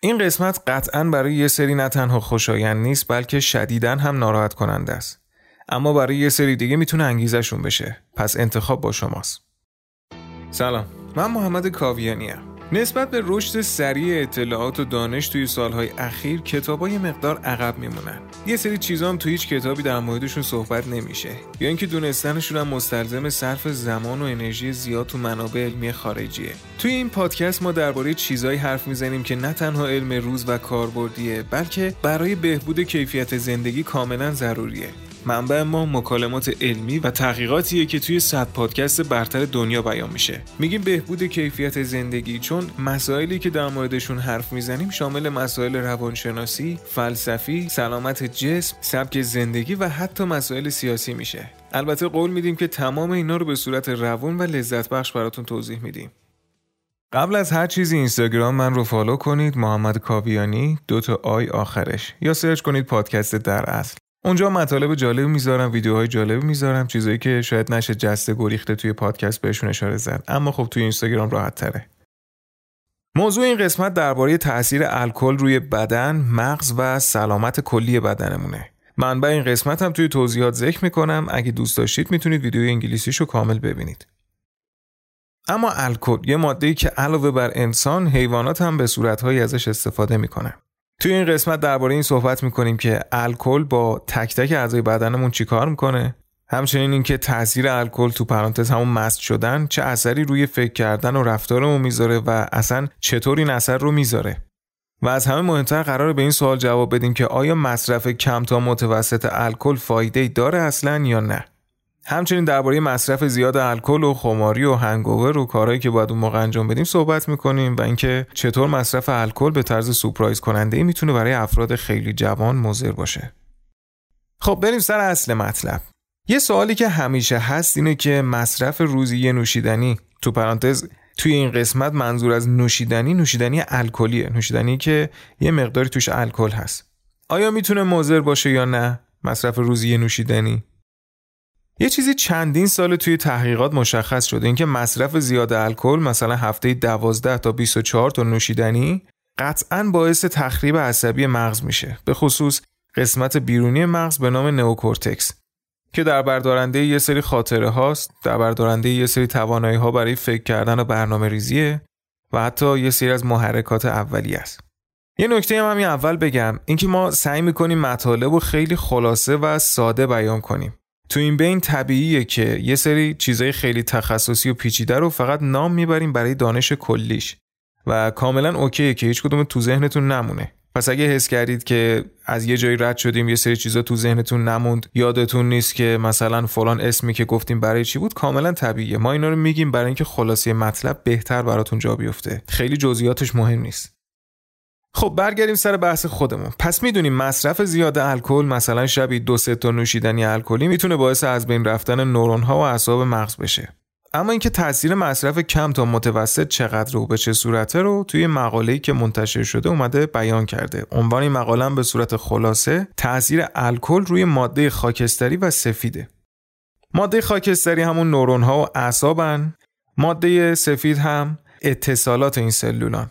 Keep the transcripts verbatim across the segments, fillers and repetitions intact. این قسمت قطعاً برای یه سری نه تنها خوشایند نیست، بلکه شدیداً هم ناراحت کننده است. اما برای یه سری دیگه میتونه انگیزه شون بشه. پس انتخاب با شماست. سلام، من محمد کاویانی ام. نسبت به رشد سریع اطلاعات و دانش توی سالهای اخیر، کتاب‌ها یه مقدار عقب میمونن. یه سری چیزا هم توی هیچ کتابی در موردشون صحبت نمیشه، یا اینکه دونستنشون هم مستلزم صرف زمان و انرژی زیاد تو منابع علمی خارجیه. توی این پادکست ما درباره چیزایی حرف میزنیم که نه تنها علم روز و کاربردیه، بلکه برای بهبود کیفیت زندگی کاملا ضروریه. منبع ما مکالمات علمی و تحقیقاتیه که توی صد پادکست برتر دنیا بیان میشه. میگیم بهبود کیفیت زندگی چون مسائلی که در موردشون حرف میزنیم شامل مسائل روانشناسی، فلسفی، سلامت جسم، سبک زندگی و حتی مسائل سیاسی میشه. البته قول میدیم که تمام اینا رو به صورت روان و لذت بخش براتون توضیح میدیم. قبل از هر چیزی اینستاگرام من رو فالو کنید، محمد کاویانی، دوتا آی آخرش، یا سرچ کنید پادکست در اصل. اونجا مطالب جالب میذارم، ویدیوهای جالب میذارم، چیزایی که شاید نشه جسته گریخته توی پادکست بهشون اشاره زد، اما خب توی اینستاگرام راحت تره. موضوع این قسمت درباره تأثیر الکل روی بدن، مغز و سلامت کلی بدنمونه. منبع این قسمت هم توی توضیحات ذکر میکنم، اگه دوست داشتید میتونید ویدیوی انگلیسیشو کامل ببینید. اما الکل یه ماده‌ای که علاوه بر انسان، حیوانات هم به صورت‌هایی ازش استفاده میکنن. توی این قسمت درباره این صحبت میکنیم که الکل با تک تک اعضای بدنمون چیکار میکنه، همچنین اینکه تاثیر الکل تو پرانتز همون مست شدن چه اثری روی فکر کردن و رفتارمون میذاره و اصلا چطور این اثر رو میذاره. و از همه مهمتر قراره به این سوال جواب بدیم که آیا مصرف کم تا متوسط الکل فایده‌ای داره اصلا یا نه. همچنین درباره مصرف زیاد الکل و خماری و هنگاور و کارهایی که باید اون موقع انجام بدیم صحبت میکنیم و اینکه چطور مصرف الکل به طرز سورپرایز کننده ای میتونه برای افراد خیلی جوان مضر باشه. خب بریم سر اصل مطلب. یه سوالی که همیشه هست اینه که مصرف روزی یه نوشیدنی، تو پرانتز توی این قسمت منظور از نوشیدنی نوشیدنی الکلیه، نوشیدنی که یه مقداری توش الکل هست، آیا میتونه مضر باشه یا نه؟ مصرف روزی یه نوشیدنی یه چیزی چندین سال توی تحقیقات مشخص شده، اینکه مصرف زیاد الکل، مثلا هفته دوازده تا بیست و چهار تا نوشیدنی، قطعاً باعث تخریب عصبی مغز میشه، به خصوص قسمت بیرونی مغز به نام نئوکورتکس که در بردارنده یه سری خاطره هاست، در بردارنده یه سری توانایی ها برای فکر کردن و برنامه ریزیه و حتی یه سری از محرکات اولیه است. یه نکته هم همین اول بگم، اینکه ما سعی می‌کنیم مطالب رو خیلی خلاصه و ساده بیان کنیم. تو این بین طبیعیه که یه سری چیزای خیلی تخصصی و پیچیده رو فقط نام میبریم برای دانش کلیش و کاملا اوکیه که هیچ کدوم تو ذهنتون نمونه. پس اگه حس کردید که از یه جایی رد شدیم، یه سری چیزا تو ذهنتون نموند، یادتون نیست که مثلا فلان اسمی که گفتیم برای چی بود، کاملا طبیعیه. ما اینا رو میگیم برای اینکه خلاصه مطلب بهتر براتون جا بیفته، خیلی جزئیاتش مهم نیست. خب برگردیم سر بحث خودمون. پس میدونیم مصرف زیاد الکل، مثلا شبی دو سه تا نوشیدنی الکلی، میتونه باعث از بین رفتن نورون‌ها و اعصاب مغز بشه. اما اینکه تاثیر مصرف کم تا متوسط چقدر و به چه صورته رو توی مقاله‌ای که منتشر شده اومده بیان کرده. عنوان این مقاله به صورت خلاصه تاثیر الکل روی ماده خاکستری و سفیده. ماده خاکستری همون نورون‌ها و اعصابن، ماده سفید هم اتصالات این سلولان.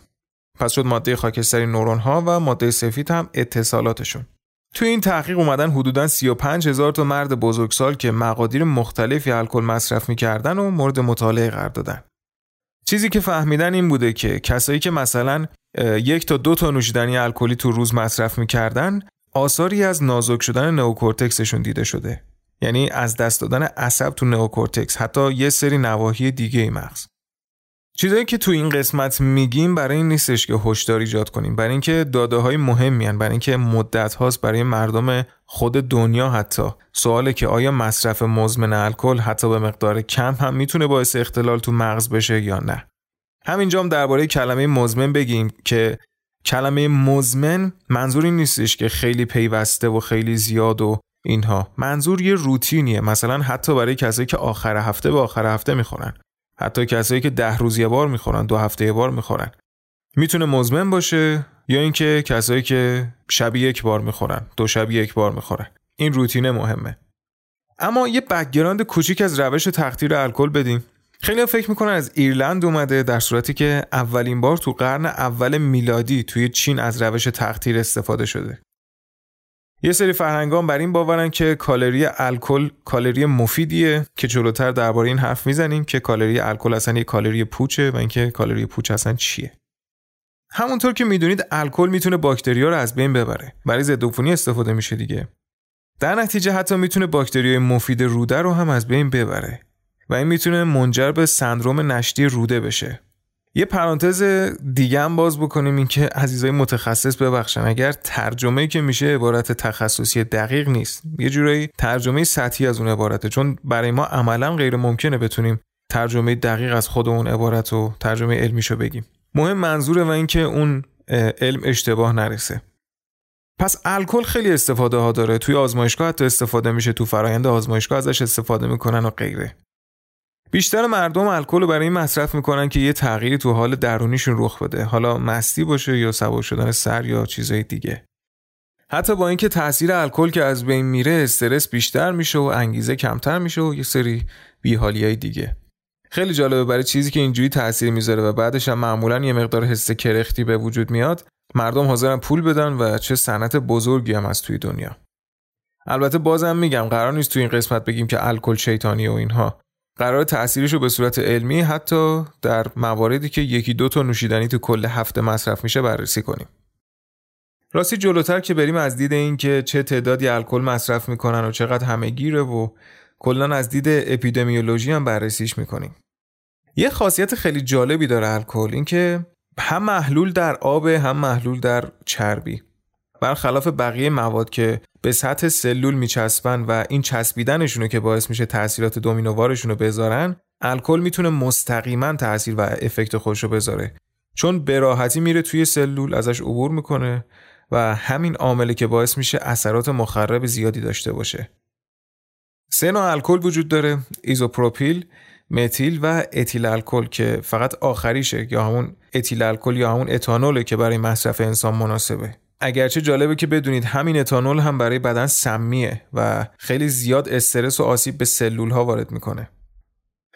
پس شد ماده خاکستری نورون‌ها و ماده سفید هم اتصالاتشون. توی این تحقیق اومدن حدوداً سی و پنج هزار تا مرد بزرگسال که مقادیر مختلفی الکل مصرف می‌کردن و مورد مطالعه قرار دادن. چیزی که فهمیدن این بوده که کسایی که مثلا یک تا دو تا نوشیدنی الکلی تو روز مصرف می‌کردن، آثاری از نازک شدن نئوکورتکسشون دیده شده. یعنی از دست دادن عصب تو نئوکورتکس، حتی یه سری نواحی دیگه مغز. چیزایی که تو این قسمت میگیم برای این نیستش که هشدار ایجاد کنیم، برای اینکه داده‌های مهمی ان، برای اینکه مدت هاست برای مردم خود دنیا حتی سواله که آیا مصرف مزمن الکل حتی به مقدار کم هم میتونه باعث اختلال تو مغز بشه یا نه. همینجا هم درباره کلمه مزمن بگیم که کلمه مزمن منظور این نیستش که خیلی پیوسته و خیلی زیاد و اینها، منظور یه روتینیه، مثلا حتی برای کسایی که آخر هفته به آخر هفته میخورن، حتی کسایی که ده روز یه بار میخورن، دو هفته یه بار میخورن، میتونه مزمن باشه، یا اینکه کسایی که شب یک بار میخورن، دو شب یک بار میخورن. این روتینه مهمه. اما یه بک‌گراند کوچیک از روش تخدیر الکل بدیم. خیلی فکر میکنن از ایرلند اومده، در صورتی که اولین بار تو قرن اول میلادی توی چین از روش تقطیر استفاده شده. یه سری فرهنگان بر این باورن که کالری الکل کالری مفیدیه که جلوتر درباره این حرف میزنیم که کالری الکل اصلا یه کالری پوچه و اینکه کالری پوچ اصلا چیه. همونطور که میدونید الکل میتونه باکتریا رو از بین ببره. برای ضد عفونی استفاده میشه دیگه. در نتیجه حتی میتونه باکتریای مفید روده رو هم از بین ببره و این میتونه منجر به سندروم نشتی روده بشه. یه پرانتز دیگه هم باز بکنیم، این که عزیزای متخصص ببخشن اگر ترجمه‌ای که میشه عبارت تخصصی دقیق نیست، یه جورایی ترجمه سطحی از اون عبارته، چون برای ما عملاً غیر ممکنه بتونیم ترجمه دقیق از خود اون عبارت و ترجمه علمیشو بگیم. مهم منظوره و این که اون علم اشتباه نرسه. پس الکل خیلی استفاده ها داره، توی آزمایشگاه حتی استفاده میشه، تو فرآیند آزمایشگاه ازش استفاده میکنن و غیره. بیشتر مردم الکل رو برای این مصرف میکنن که یه تغییری تو حال درونیشون رخ بده، حالا مستی باشه یا سبک شدن سر یا چیزای دیگه. حتی با اینکه تاثیر الکل که از بین میره، استرس بیشتر میشه و انگیزه کمتر میشه و یه سری بی‌حالیای دیگه. خیلی جالبه برای چیزی که اینجوری تاثیر میذاره و بعدش هم معمولا یه مقدار حس کرختی به وجود میاد، مردم حاضرن پول بدن و چه صنعت بزرگی هم از توی دنیا. البته بازم میگم قرار نیست توی این قسمت بگیم که الکل شیطانی و اینها. قرار تأثیرش رو به صورت علمی حتی در مواردی که یکی دو تا نوشیدنی تو کل هفته مصرف میشه بررسی کنیم. راستی جلوتر که بریم از دید این که چه تعدادی الکل مصرف میکنن و چقدر همه گیره و کلاً از دید اپیدمیولوژی هم بررسیش میکنیم. یه خاصیت خیلی جالبی داره الکل، این که هم محلول در آب، هم محلول در چربی. برخلاف بقیه مواد که به سطح سلول میچسبن و این چسبیدنشونو که باعث میشه تأثیرات دومینووارشونو بذارن، الکل میتونه مستقیما تأثیر و افکت خودشو بذاره، چون به راحتی میره توی سلول، ازش عبور میکنه و همین عامله که باعث میشه اثرات مخرب زیادی داشته باشه. سه نوع الکل وجود داره: ایزوپروپیل، متیل و اتیل الکل که فقط آخریشه یا همون اتیل الکل یا همون اتانوله که برای مصرف انسان مناسبه. اگرچه جالبه که بدونید همین اتانول هم برای بدن سمیه و خیلی زیاد استرس و آسیب به سلول‌ها وارد میکنه.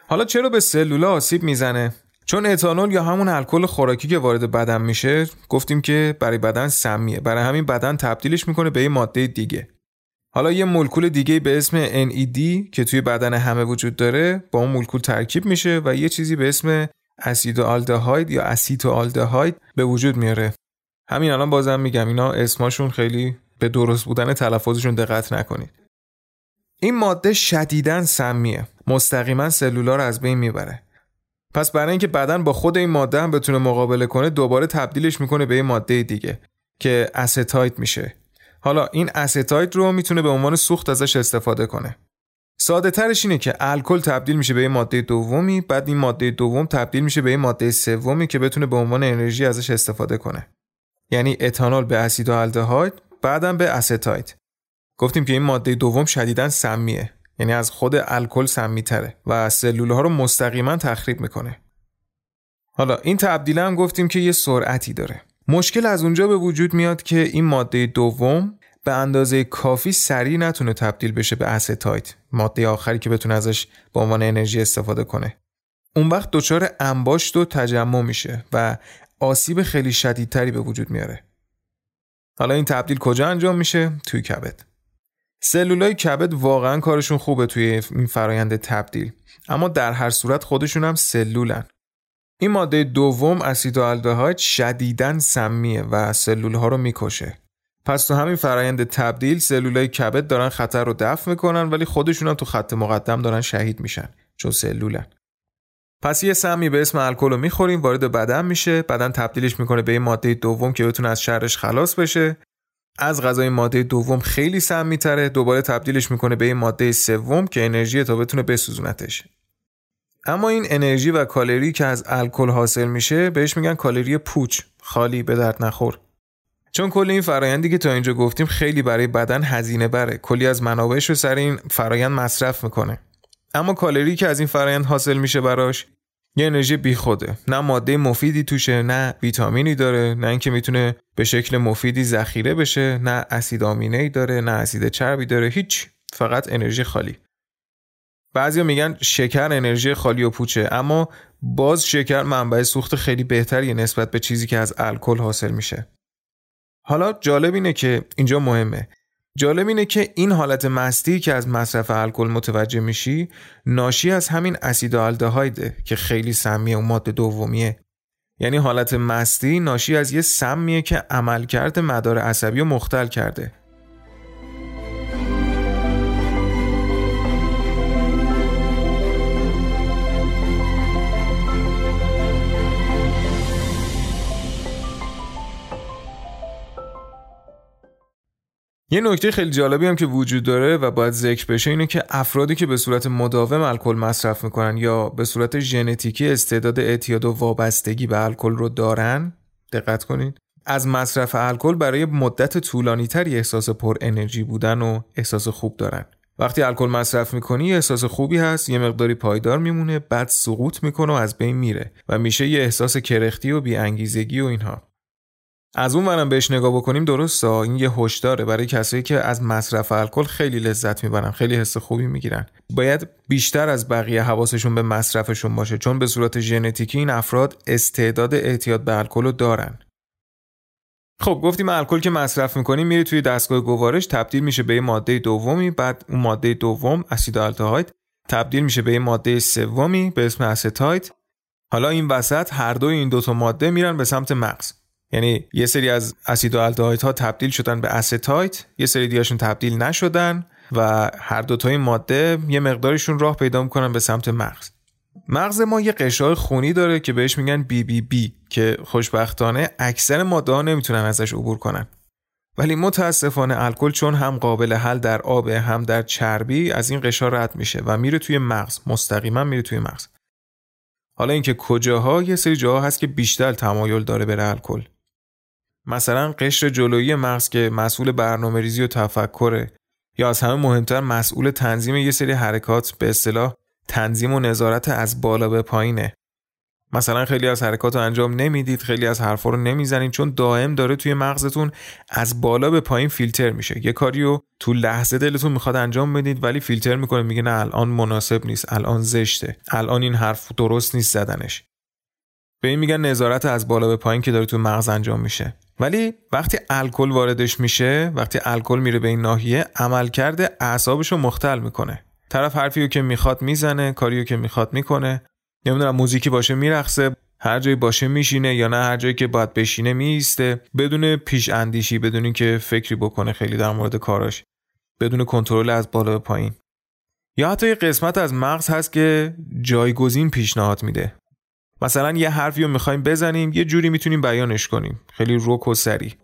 حالا چرا به سلول‌ها آسیب میزنه؟ چون اتانول یا همون الکل خوراکی که وارد بدن میشه، گفتیم که برای بدن سمیه، برای همین بدن تبدیلش میکنه به یه ماده دیگه. حالا یه مولکول دیگه به اسم ان ای دی که توی بدن همه وجود داره با اون مولکول ترکیب میشه و یه چیزی به اسم اسید آلدهاید یا اسیتوآلدهاید به وجود میاره. همین الان بازم میگم اینا اسماشون خیلی به درست بودن تلفظشون دقت نکنید. این ماده شدیداً سمیه، مستقیما سلولا رو از بین میبره. پس برای اینکه بدن با خود این ماده هم بتونه مقابله کنه، دوباره تبدیلش میکنه به یه ماده دیگه که استاتید میشه. حالا این استاتید رو میتونه به عنوان سوخت ازش استفاده کنه. ساده ترش اینه که الکل تبدیل میشه به یه ماده دومی، بعد این ماده دوم تبدیل میشه به یه ماده سومی که بتونه به عنوان انرژی ازش استفاده کنه. یعنی اتانول به اسیدوآلدهاید، بعدم به استاتید. گفتیم که این ماده دوم شدیداً سمیه، یعنی از خود الکل سمی‌تره و سلول‌ها رو مستقیما تخریب میکنه. حالا این تبدیل هم گفتیم که یه سرعتی داره. مشکل از اونجا به وجود میاد که این ماده دوم به اندازه کافی سریع نتونه تبدیل بشه به استاتید، ماده آخری که بتونه ازش به عنوان انرژی استفاده کنه. اون وقت دچار انباشت و تجمع میشه و آسیب خیلی شدیدتری به وجود میاره. حالا این تبدیل کجا انجام میشه؟ توی کبد. سلولای کبد واقعا کارشون خوبه توی این فرایند تبدیل، اما در هر صورت خودشون هم سلولن. این ماده دوم اسیدوآلدهاید شدیداً سمیه و سلول‌ها رو میکشه. پس تو همین فرایند تبدیل سلولای کبد دارن خطر رو دفع میکنن، ولی خودشون هم تو خط مقدم دارن شهید میشن، چون سلولن. پس یه سمی به اسم الکل رو میخوریم، وارد بدن میشه، بدن تبدیلش میکنه به این ماده دوم که بتونه از شرش خلاص بشه. از غذای ماده دوم خیلی سمی تره، دوباره تبدیلش میکنه به این ماده سوم که انرژی تا بتونه بسوزونتش. اما این انرژی و کالری که از الکل حاصل میشه بهش میگن کالری پوچ، خالی، به درد نخور. چون کلی این فرآیندی که تا اینجا گفتیم خیلی برای بدن هزینه بره، کلی از منابعش رو سر این فرآیند مصرف میکنه. اما کالری که از این فرآیند حاصل میشه براش یه انرژی بیخوده، نه ماده مفیدی توشه، نه ویتامینی داره، نه اینکه میتونه به شکل مفیدی ذخیره بشه، نه اسید آمینه‌ای داره، نه اسید چربی داره، هیچ، فقط انرژی خالی. بعضیا میگن شکر انرژی خالی و پوچه، اما باز شکر منبع سوخت خیلی بهتریه نسبت به چیزی که از الکل حاصل میشه. حالا جالب اینه که اینجا مهمه. جالب اینه که این حالت مستی که از مصرف الکل متوجه میشی ناشی از همین اسید آلدهایده که خیلی سمیه و ماده دومیه. یعنی حالت مستی ناشی از یه سمیه که عملکرد مدار عصبی رو مختل کرده. یه نکته خیلی جالبی هم که وجود داره و باید ذکر بشه اینه که افرادی که به صورت مداوم الکل مصرف میکنن یا به صورت ژنتیکی استعداد اعتیاد و وابستگی به الکل رو دارن، دقت کنید، از مصرف الکل برای مدت طولانی تری احساس پر انرژی بودن و احساس خوب دارن. وقتی الکل مصرف میکنی احساس خوبی هست، یه مقداری پایدار میمونه، بعد سقوط میکنه و از بین میره و میشه یه احساس کرختی و بی‌انگیزگی و اینها. از اون ورم بهش نگاه بکنیم درسته، این یه هشداره برای کسایی که از مصرف الکل خیلی لذت میبرن، خیلی حس خوبی میگیرن. باید بیشتر از بقیه حواسشون به مصرفشون باشه، چون به صورت ژنتیکی این افراد استعداد اعتیاد به الکل رو دارن. خب گفتیم الکل که مصرف میکنی میری توی دستگاه گوارش، تبدیل میشه به یه ماده دومی، بعد اون ماده دوم اسید آلدهاید تبدیل میشه به یه ماده سومی به اسم استاتید. حالا این وسط هر دو این دو تا ماده میرن به سمت مغز. یعنی یه سری از اسیدوآلدهایدها تبدیل شدن به استاتید، یه سری دیگه‌شون تبدیل نشدن و هر دو تا این ماده یه مقدارشون راه پیدا می‌کنن به سمت مغز. مغز ما یه قشر خونی داره که بهش میگن بی بی بی که خوشبختانه اکثر ماده‌ها نمیتونن ازش عبور کنن. ولی متأسفانه الکل چون هم قابل حل در آب هم در چربی از این قشر رد میشه و میره توی مغز، مستقیما میره توی مغز. حالا اینکه کجاها، یه سری جاها هست که بیشتر تمایل داره بره الکل. مثلا قشر جلویی مغز که مسئول برنامه‌ریزی و تفکره، یا از همه مهمتر مسئول تنظیم یه سری حرکات، به اصطلاح تنظیم و نظارت از بالا به پایینه. مثلا خیلی از حرکات رو انجام نمیدید، خیلی از حرفا رو نمیزنید، چون دائم داره توی مغزتون از بالا به پایین فیلتر میشه. یه کاریو تو لحظه دلتون میخواد انجام بدید ولی فیلتر میکنه، میگه نه الان مناسب نیست، الان زشته، الان این حرف درست نیست زدنش. به این میگن نظارت از بالا به پایین که داره تو مغز انجام میشه. ولی وقتی الکل واردش میشه، وقتی الکل میره به این ناحیه، عملکرد اعصابشو مختل میکنه. طرف حرفیو که میخواد میزنه، کاریو که میخواد میکنه، نمیدونم موزیکی باشه میرقصه، هر جایی باشه میشینه یا نه هر جایی که باید بشینه میسته، بدون پیش اندیشی، بدون اینکه فکری بکنه خیلی در مورد کاراش، بدون کنترل از بالا به پایین. یا حتی یه قسمت از مغز هست که جایگزین پیشنهاد میده. مثلا یه حرفی رو میخوایم بزنیم، یه جوری میتونیم بیانش کنیم، خیلی رک و سری.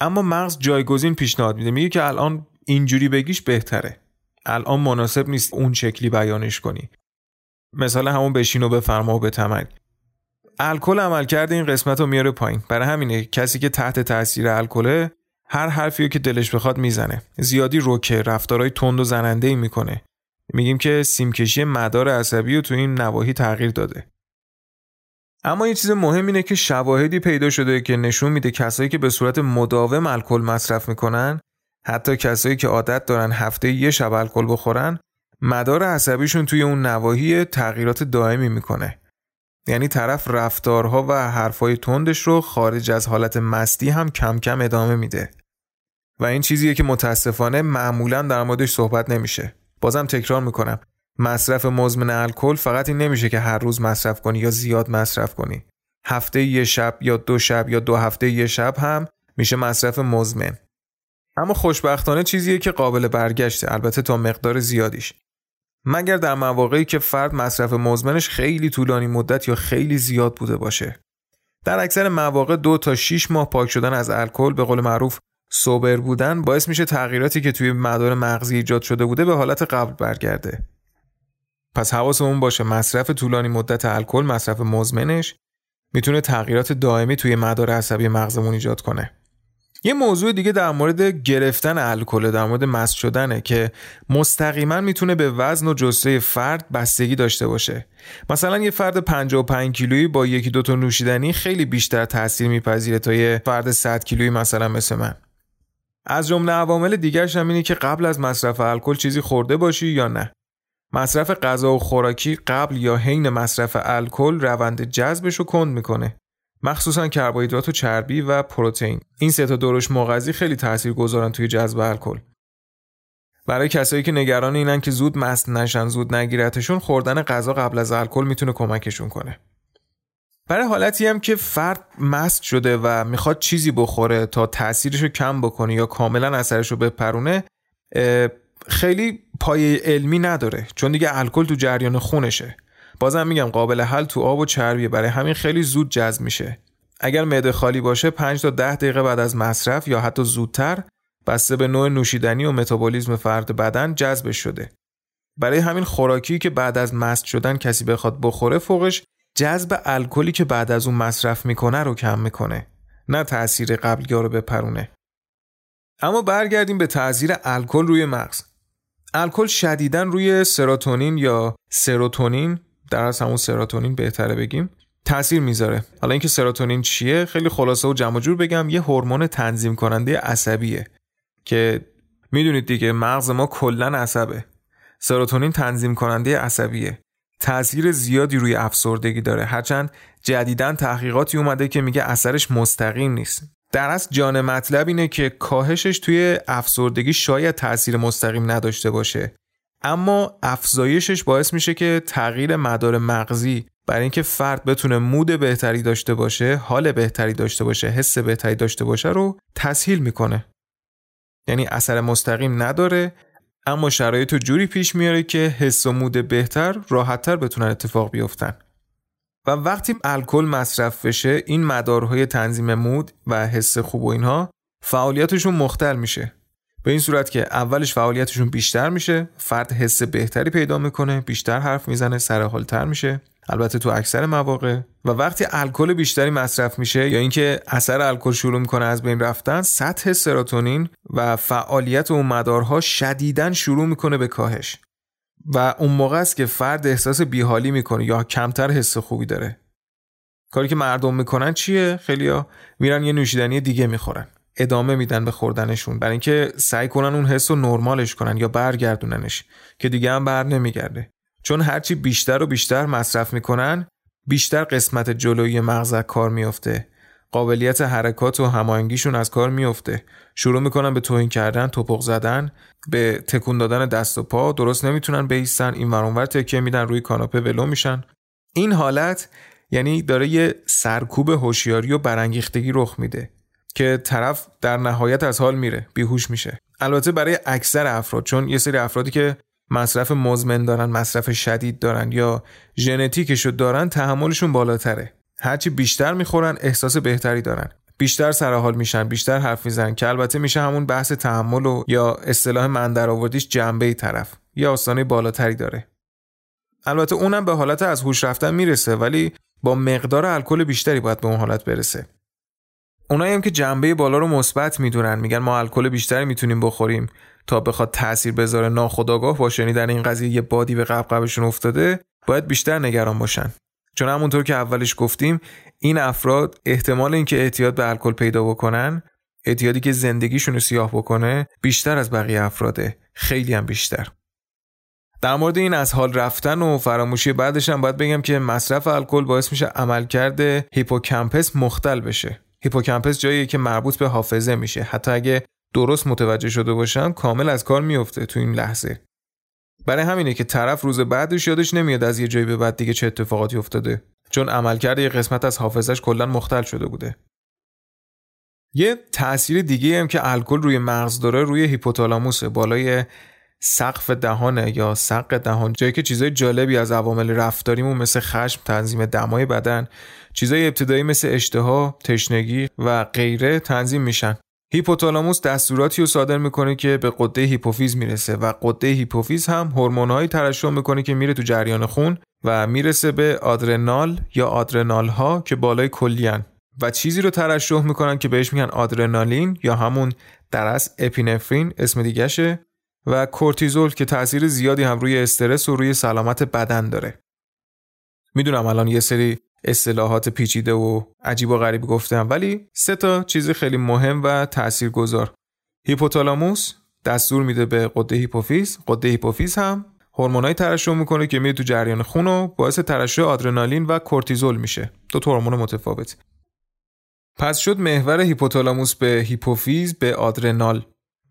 اما مغز جایگزین پیشنهاد میده، میگه که الان اینجوری بگیش بهتره، الان مناسب نیست اون شکلی بیانش کنی. مثلا همون بشین و بفرما و بتمن. الکل عملکرد این قسمت رو میاره پایین. برای همینه کسی که تحت تاثیر الکل، هر حرفی رو که دلش بخواد میزنه، زیادی رکه، رفتارهای تند و زننده‌ای میکنه. میگیم که سیمکشی مدار عصبی رو تو این نواحی تغییر داده. اما یه چیز مهم اینه که شواهدی پیدا شده که نشون میده کسایی که به صورت مداوم الکل مصرف میکنن، حتی کسایی که عادت دارن هفته یه شب الکل بخورن، مدار عصبیشون توی اون نواحی تغییرات دائمی میکنه. یعنی طرف رفتارها و حرفای تندش رو خارج از حالت مستی هم کم کم ادامه میده. و این چیزیه که متاسفانه معمولا در موردش صحبت نمیشه. بازم تکرار میکنم. مصرف مزمن الکل فقط این نمیشه که هر روز مصرف کنی یا زیاد مصرف کنی. هفته یه شب یا دو شب یا دو هفته یه شب هم میشه مصرف مزمن. اما خوشبختانه چیزیه که قابل برگشته، البته تا مقدار زیادیش. مگر در مواقعی که فرد مصرف مزمنش خیلی طولانی مدت یا خیلی زیاد بوده باشه. در اکثر مواقع دو تا شش ماه پاک شدن از الکل، به قول معروف سوبر بودن، باعث میشه تغییراتی که توی مدار مغزی ایجاد شده بوده به حالت قبل برگرده. پس حواسمون باشه، مصرف طولانی مدت الکل، مصرف مزمنش میتونه تغییرات دائمی توی مدار عصبی مغزمون ایجاد کنه. یه موضوع دیگه در مورد گرفتن الکل، در مورد مست شدنه که مستقیما میتونه به وزن و جسه فرد بستگی داشته باشه. مثلا یه فرد پنجاه و پنج کیلویی با یکی دو تا نوشیدنی خیلی بیشتر تاثیر میپذیره تا یه فرد صد کیلویی مثلا مثل من. از جمله عوامل دیگرش هم اینه که قبل از مصرف الکل چیزی خورده باشی یا نه. مصرف غذا و خوراکی قبل یا حین مصرف الکل روند جذبش رو کند میکنه، مخصوصا کربوهیدرات و چربی و پروتئین. این سه تا دورش مغذی خیلی تاثیرگذارن توی جذب الکل. برای کسایی که نگران اینن که زود مست نشن، زود نگیرتشون، خوردن غذا قبل از الکل میتونه کمکشون کنه. برای حالتی هم که فرد مست شده و میخواد چیزی بخوره تا تأثیرشو کم بکنه یا کاملا اثرشو بپرونه، خیلی پایه علمی نداره، چون دیگه الکل تو جریان خونشه. بازم میگم قابل حل تو آب و چربیه، برای همین خیلی زود جذب میشه. اگر معده خالی باشه پنج تا ده دقیقه بعد از مصرف یا حتی زودتر، بسته به نوع نوشیدنی و متابولیسم فرد بدن، جذب شده. برای همین خوراکی که بعد از مست شدن کسی بخواد بخوره فوقش، جذب الکلی که بعد از اون مصرف میکنه رو کم میکنه، نه تأثیر قبلی‌ها رو بپرونه. اما برگردیم به تأثیر الکل روی مغز. الکل شدیداً روی سراتونین یا سروتونین، در اصل همون سراتونین بهتره بگیم، تأثیر میذاره. حالا اینکه سراتونین چیه، خیلی خلاصه و جمع جور بگم، یه هورمون تنظیم کننده عصبیه که میدونید دیگه مغز ما کلاً عصبه. سراتونین تنظیم کننده عصبیه. تأثیر زیادی روی افسردگی داره، هرچند جدیداً تحقیقاتی اومده که میگه اثرش مستقیم نیست. در اصل جان مطلب اینه که کاهشش توی افسردگی شاید تأثیر مستقیم نداشته باشه، اما افزایشش باعث میشه که تغییر مدار مغزی برای اینکه فرد بتونه مود بهتری داشته باشه، حال بهتری داشته باشه، حس بهتری داشته باشه رو تسهیل میکنه. یعنی اثر مستقیم نداره، اما شرایطو جوری پیش میاره که حس و مود بهتر راحت‌تر بتونن اتفاق بیافتن. و وقتی الکل مصرف بشه، این مدارهای تنظیم مود و حس خوب و اینها فعالیتشون مختل میشه. به این صورت که اولش فعالیتشون بیشتر میشه، فرد حس بهتری پیدا میکنه، بیشتر حرف میزنه، سرحالتر میشه، البته تو اکثر مواقع. و وقتی الکل بیشتری مصرف میشه یا اینکه اثر الکل شروع میکنه از بین رفتن، سطح سراتونین و فعالیت اون مدارها شدیداً شروع میکنه به کاهش و اون موقع است که فرد احساس بیحالی میکنه یا کمتر حس خوبی داره. کاری که مردم میکنن چیه؟ خیلیا میرن یه نوشیدنی دیگه میخورن، ادامه میدن به خوردنشون، برای اینکه سعی کنن اون حسو نرمالش کنن یا برگردوننش، که دیگه هم بر نمیگرده. چون هرچی بیشتر و بیشتر مصرف میکنن، بیشتر قسمت جلویی مغز از کار میفته، قابلیت حرکات و هماهنگیشون از کار میفته، شروع میکنن به توهین کردن، توپق زدن، به تکون دادن دست و پا، درست نمیتونن بایستن، این ور اون ور تکیه میدن، روی کاناپه ولو میشن. این حالت یعنی داره یه سرکوب هوشیاری و برانگیختگی رخ میده که طرف در نهایت از حال میره، بیهوش میشه. البته برای اکثر افراد، چون یه سری افرادی که مصرف مزمن دارن، مصرف شدید دارن یا ژنتیکشو دارن، تحملشون بالاتره. هرچی بیشتر میخورن احساس بهتری دارن، بیشتر سرحال میشن، بیشتر حرف میزنن، که البته میشه همون بحث تحمل و یا اصطلاح من در آوردیش جنبه طرف یا آستانه بالاتری داره. البته اونم به حالت از هوش رفتن میرسه، ولی با مقدار الکل بیشتری باید به اون حالت برسه. اونایی هم که جنبه بالا رو مثبت میدونن، میگن ما الکل بیشتری میتونیم بخوریم تا بخواد تأثیر بذاره، ناخودآگاه با شنیدن این قضیه یه بادی به قبقبشون افتاده، باید بیشتر نگران باشن. چون همونطور که اولش گفتیم، این افراد احتمال اینکه اعتیاد به الکل پیدا بکنن، اعتیادی که زندگیشون رو سیاه بکنه، بیشتر از بقیه افراده، خیلی هم بیشتر. در مورد این از حال رفتن و فراموشی بعدش هم باید بگم که مصرف الکل باعث میشه عملکرد هیپوکامپوس مختل بشه. هیپوکامپوس جاییه که مربوط به حافظه میشه، حتی اگه درست متوجه شده باشم کامل از کار میفته تو این لحظه. برای همینه که طرف روز بعدش یادش نمیاد از یه جایی به بعد دیگه چه اتفاقاتی افتاده، چون عملکرد یه قسمت از حافظش کلا مختل شده بوده. یه تأثیر دیگه هم که الکل روی مغز داره، روی هیپوتالاموس، بالای سقف دهانه یا سقف دهان، جایی که چیزای جالبی از عوامل رفتاریمون مثل خشم، تنظیم دمای بدن، چیزای ابتدایی مثل اشتها، تشنگی و غیره تنظیم میشن. هیپوتالاموس دستوراتی رو صادر میکنه که به غده هیپوفیز میرسه و غده هیپوفیز هم هورمون‌هایی ترشح میکنه که میره تو جریان خون و میرسه به آدرنال یا آدرنال ها که بالای کلیه‌ن و چیزی رو ترشح میکنن که بهش میگن آدرنالین یا همون در اصل اپینفرین اسم دیگه‌شه، و کورتیزول که تأثیر زیادی هم روی استرس و روی سلامت بدن داره. میدونم الان یه سری اصطلاحات پیچیده و عجیب و غریب گفتم، ولی سه تا چیز خیلی مهم و تأثیرگذار. هیپوتالاموس دستور میده به غده هیپوفیز، غده هیپوفیز هم هورمونای ترشح میکنه که میره تو جریان خون و باعث ترشح آدرنالین و کورتیزول میشه، دو تا هورمون متفاوت. پس شد محور هیپوتالاموس به هیپوفیز به آدرنال،